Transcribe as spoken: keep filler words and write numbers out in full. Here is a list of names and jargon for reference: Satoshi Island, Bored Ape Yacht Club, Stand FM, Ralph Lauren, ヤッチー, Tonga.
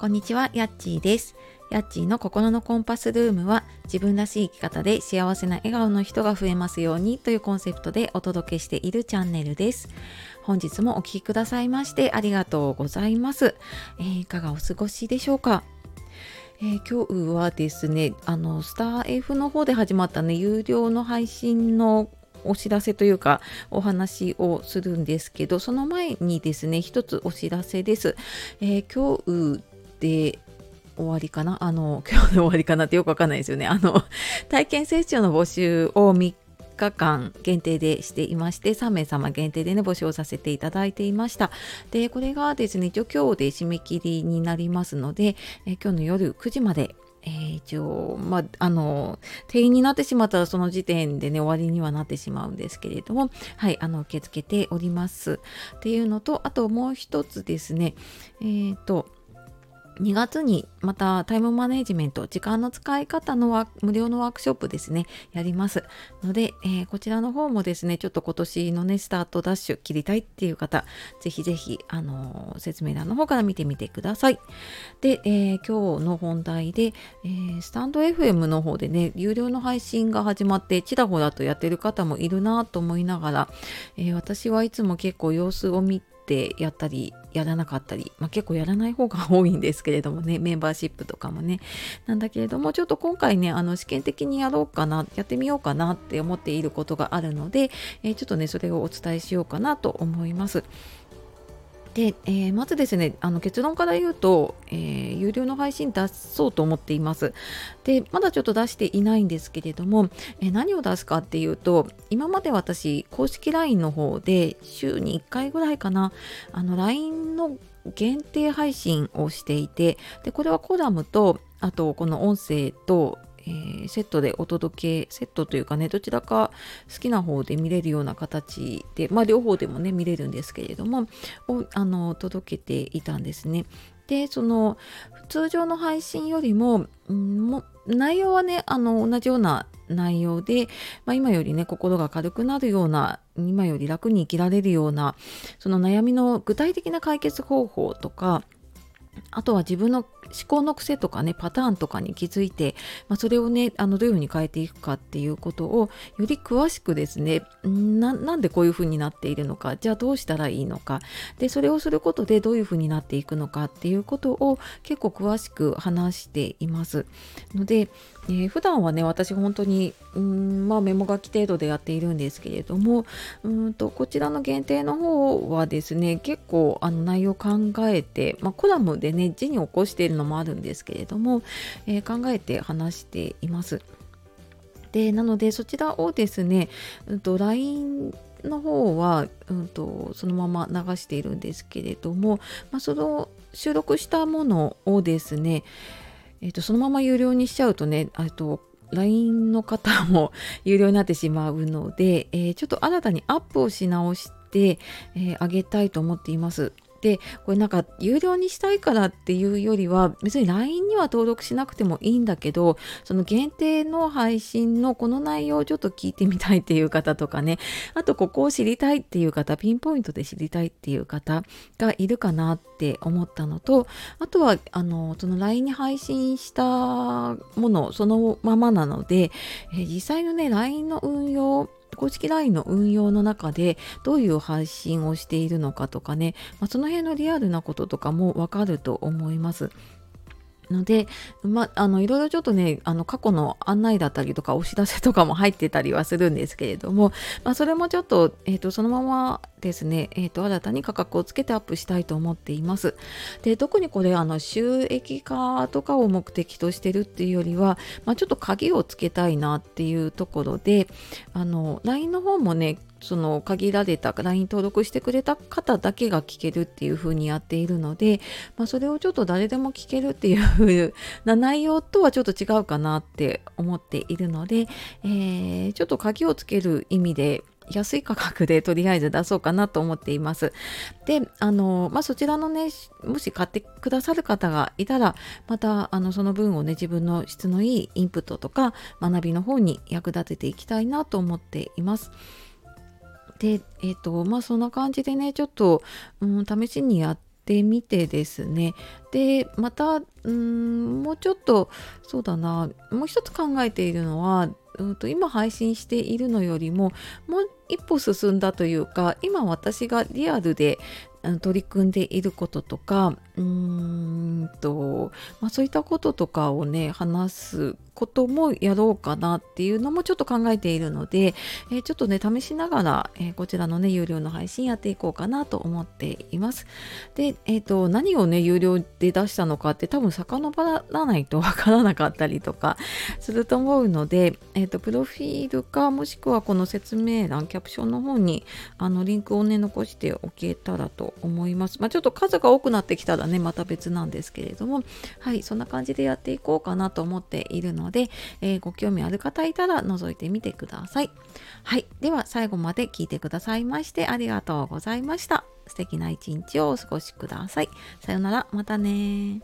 こんにちは、ヤッチーです。ヤッチーの心のコンパスルームは、自分らしい生き方で幸せな笑顔の人が増えますようにというコンセプトでお届けしているチャンネルです。本日もお聞きくださいましてありがとうございます。えー、いかがお過ごしでしょうか。えー、今日はですね、あのスター F の方で始まったね、有料の配信のお知らせというかお話をするんですけど、その前にですね、一つお知らせです。えー、今日で終わりかなあの今日で終わりかなってよくわかんないですよね。あの体験セッションの募集をみっかかん限定でしていまして、さんめいさま限定でね、募集をさせていただいていました。でこれがですね、一応今日で締め切りになりますので、えー、今日の夜くじまで、えー、一応、まあ、あの定員になってしまったらその時点でね、終わりにはなってしまうんですけれども、はい、あの受け付けておりますっていうのと、あともう一つですね、えーとにがつにまたタイムマネジメント、時間の使い方のワ無料のワークショップですね、やりますので、えー、こちらの方もですね、ちょっと今年のね、スタートダッシュ切りたいっていう方、ぜひぜひ、あのー、説明欄の方から見てみてください。で、えー、今日の本題で、えー、スタンド エフエム の方でね、有料の配信が始まってちらほらとやってる方もいるなと思いながら、えー、私はいつも結構様子を見てやったりやらなかったり、まあ、結構やらない方が多いんですけれどもね、メンバーシップとかもね、なんだけれども、ちょっと今回ね、あの試験的にやろうかな、やってみようかなって思っていることがあるので、えー、ちょっとね、それをお伝えしようかなと思います。で、えー、まずですね、あの結論から言うと、えー、有料の配信出そうと思っています。でまだちょっと出していないんですけれども、えー、何を出すかっていうと、今まで私公式 ライン の方で週にいっかいぐらいかな、あの ライン の限定配信をしていて、でこれはコラムと、あとこの音声とえー、セットでお届け、セットというかね、どちらか好きな方で見れるような形で、まあ両方でもね見れるんですけれども、をあの届けていたんですね。でその通常の配信よりも、んも内容はね、あの同じような内容で、まあ、今よりね、心が軽くなるような、今より楽に生きられるような、その悩みの具体的な解決方法とか、あとは自分の思考の癖とかね、パターンとかに気づいて、まあ、それをね、あのどういうふうに変えていくかっていうことをより詳しくですね、な、なんでこういうふうになっているのか、じゃあどうしたらいいのか、でそれをすることでどういうふうになっていくのかっていうことを結構詳しく話していますので、えー、普段はね、私本当にうーん、まあ、メモ書き程度でやっているんですけれども、うーんとこちらの限定の方はですね、結構あの内容考えて、まあ、コラムでね、字に起こしているのもあるんですけれども、えー、考えて話しています。でなのでそちらをですね、うんと ライン の方は、うんとそのまま流しているんですけれども、まあ、その収録したものをですね、えー、とそのまま有料にしちゃうとね、あと ライン の方も有料になってしまうので、えー、ちょっと新たにアップをし直して、えー、上げたいと思っています。でこれなんか有料にしたいからっていうよりは、別に ライン には登録しなくてもいいんだけど、その限定の配信のこの内容をちょっと聞いてみたいっていう方とかね、あとここを知りたいっていう方、ピンポイントで知りたいっていう方がいるかなって思ったのと、あとはあのその ライン に配信したものそのままなので、え実際のね ライン の運用、公式 ライン の運用の中でどういう配信をしているのかとかね、まあ、その辺のリアルなこととかもわかると思いますので、まあ、あのいろいろちょっとね、あの過去の案内だったりとかお知らせとかも入ってたりはするんですけれども、まあ、それもちょっと、えーと、そのままですね、えーと、新たに価格をつけてアップしたいと思っています。で特にこれあの収益化とかを目的としてるっていうよりは、まあ、ちょっと鍵をつけたいなっていうところで、あの ライン の方もね、その限られた ライン 登録してくれた方だけが聞けるっていう風にやっているので、まあ、それをちょっと誰でも聞けるっていう風な内容とはちょっと違うかなって思っているので、えー、ちょっと鍵をつける意味で安い価格でとりあえず出そうかなと思っています。であの、まあ、そちらのね、もし買ってくださる方がいたら、またあのその分をね、自分の質のいいインプットとか学びの方に役立てていきたいなと思っています。でえーとまあ、そんな感じでね、ちょっと、うん、試しにやっってみてですね、でまたうーんもうちょっとそうだなもう一つ考えているのは、うんと今配信しているのよりももう一歩進んだというか、今私がリアルで取り組んでいることとかうーんと、まあ、そういったこととかをね話すこともやろうかなっていうのもちょっと考えているので、えー、ちょっとね試しながら、えー、こちらのね有料の配信やっていこうかなと思っています。で、えーと、何をね有料で出したのかって多分遡らないとわからなかったりとかすると思うので、えーと、プロフィールかもしくはこの説明欄キャプションの方にあのリンクをね残しておけたらと思います。まあ、ちょっと数が多くなってきたらねまた別なんですけれども、はいそんな感じでやっていこうかなと思っているのでで、えー、ご興味ある方いたら覗いてみてください。はい、では最後まで聞いてくださいましてありがとうございました。素敵な一日をお過ごしください。さようなら、またね。